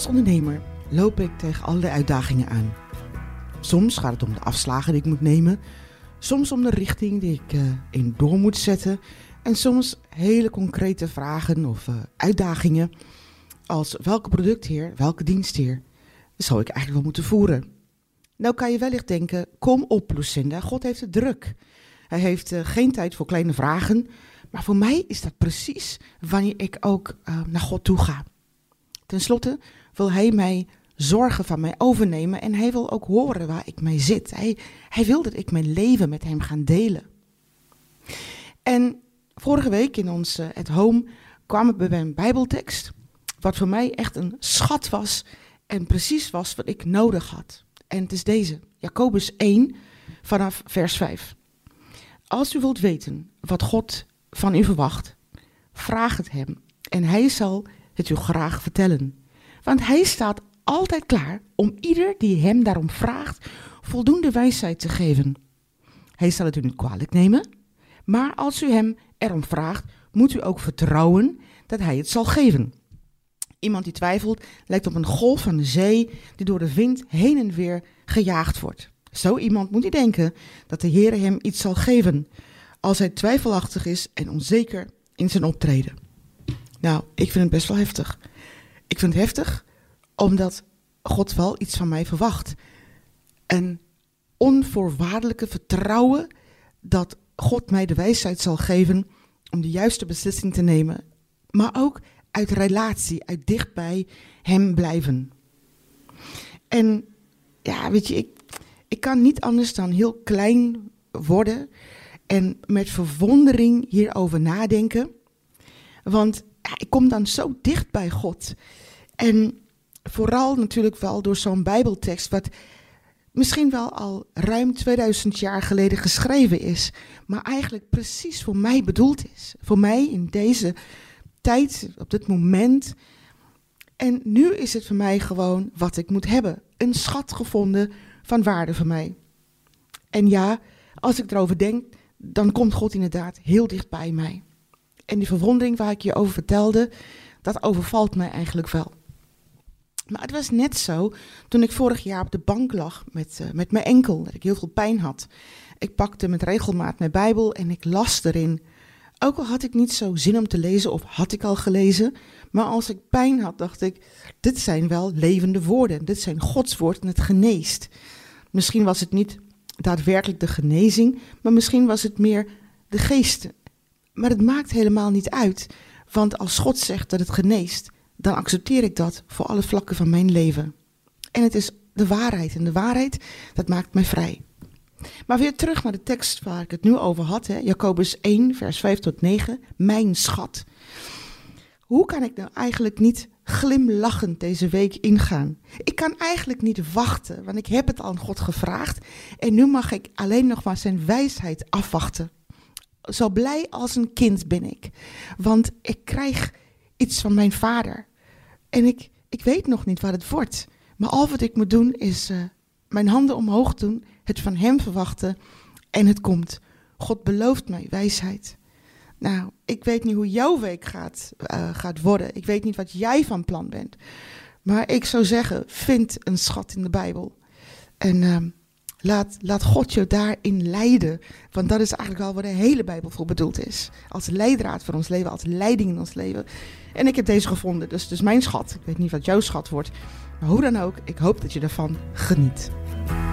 Als ondernemer loop ik tegen allerlei uitdagingen aan. Soms gaat het om de afslagen die ik moet nemen. Soms om de richting die ik in door moet zetten. En soms hele concrete vragen of uitdagingen. Als welke productheer, welke dienstheer zou ik eigenlijk wel moeten voeren? Nou kan je wellicht denken, kom op Lucinda, God heeft het druk. Hij heeft geen tijd voor kleine vragen. Maar voor mij is dat precies wanneer ik ook naar God toe ga. Ten slotte wil hij mij zorgen van mij overnemen en hij wil ook horen waar ik mee zit. Hij wil dat ik mijn leven met hem ga delen. En vorige week in ons At Home kwamen we bij een bijbeltekst, wat voor mij echt een schat was en precies was wat ik nodig had. En het is deze, Jacobus 1 vanaf vers 5. Als u wilt weten wat God van u verwacht, vraag het hem en hij zal het u graag vertellen. Want hij staat altijd klaar om ieder die hem daarom vraagt voldoende wijsheid te geven. Hij zal het u niet kwalijk nemen, maar als u hem erom vraagt, moet u ook vertrouwen dat hij het zal geven. Iemand die twijfelt lijkt op een golf van de zee die door de wind heen en weer gejaagd wordt. Zo iemand moet u denken dat de Heere hem iets zal geven als hij twijfelachtig is en onzeker in zijn optreden. Nou, ik vind het best wel heftig. Ik vind het heftig omdat God wel iets van mij verwacht. Een onvoorwaardelijke vertrouwen dat God mij de wijsheid zal geven om de juiste beslissing te nemen. Maar ook uit relatie, uit dichtbij hem blijven. En ja, weet je, ik kan niet anders dan heel klein worden en met verwondering hierover nadenken. Want ja, ik kom dan zo dicht bij God. En vooral natuurlijk wel door zo'n bijbeltekst, wat misschien wel al ruim 2000 jaar geleden geschreven is, maar eigenlijk precies voor mij bedoeld is. Voor mij in deze tijd, op dit moment. En nu is het voor mij gewoon wat ik moet hebben. Een schat gevonden van waarde voor mij. En ja, als ik erover denk, dan komt God inderdaad heel dicht bij mij. En die verwondering waar ik je over vertelde, dat overvalt mij eigenlijk wel. Maar het was net zo toen ik vorig jaar op de bank lag met mijn enkel, dat ik heel veel pijn had. Ik pakte met regelmaat mijn Bijbel en ik las erin. Ook al had ik niet zo zin om te lezen of had ik al gelezen, maar als ik pijn had, dacht ik, dit zijn wel levende woorden. Dit zijn Gods woord en het geneest. Misschien was het niet daadwerkelijk de genezing, maar misschien was het meer de geest. Maar het maakt helemaal niet uit, want als God zegt dat het geneest, dan accepteer ik dat voor alle vlakken van mijn leven. En het is de waarheid. En de waarheid, dat maakt mij vrij. Maar weer terug naar de tekst waar ik het nu over had. Hè? Jacobus 1, vers 5 tot 9. Mijn schat. Hoe kan ik nou eigenlijk niet glimlachend deze week ingaan? Ik kan eigenlijk niet wachten, want ik heb het al aan God gevraagd. En nu mag ik alleen nog maar zijn wijsheid afwachten. Zo blij als een kind ben ik. Want ik krijg iets van mijn vader. En ik weet nog niet wat het wordt. Maar al wat ik moet doen is mijn handen omhoog doen, het van hem verwachten en het komt. God belooft mij wijsheid. Nou, ik weet niet hoe jouw week gaat worden. Ik weet niet wat jij van plan bent. Maar ik zou zeggen, vind een schat in de Bijbel. En laat God je daarin leiden. Want dat is eigenlijk wel waar de hele Bijbel voor bedoeld is. Als leidraad voor ons leven, als leiding in ons leven. En ik heb deze gevonden, dus mijn schat. Ik weet niet wat jouw schat wordt. Maar hoe dan ook, ik hoop dat je ervan geniet.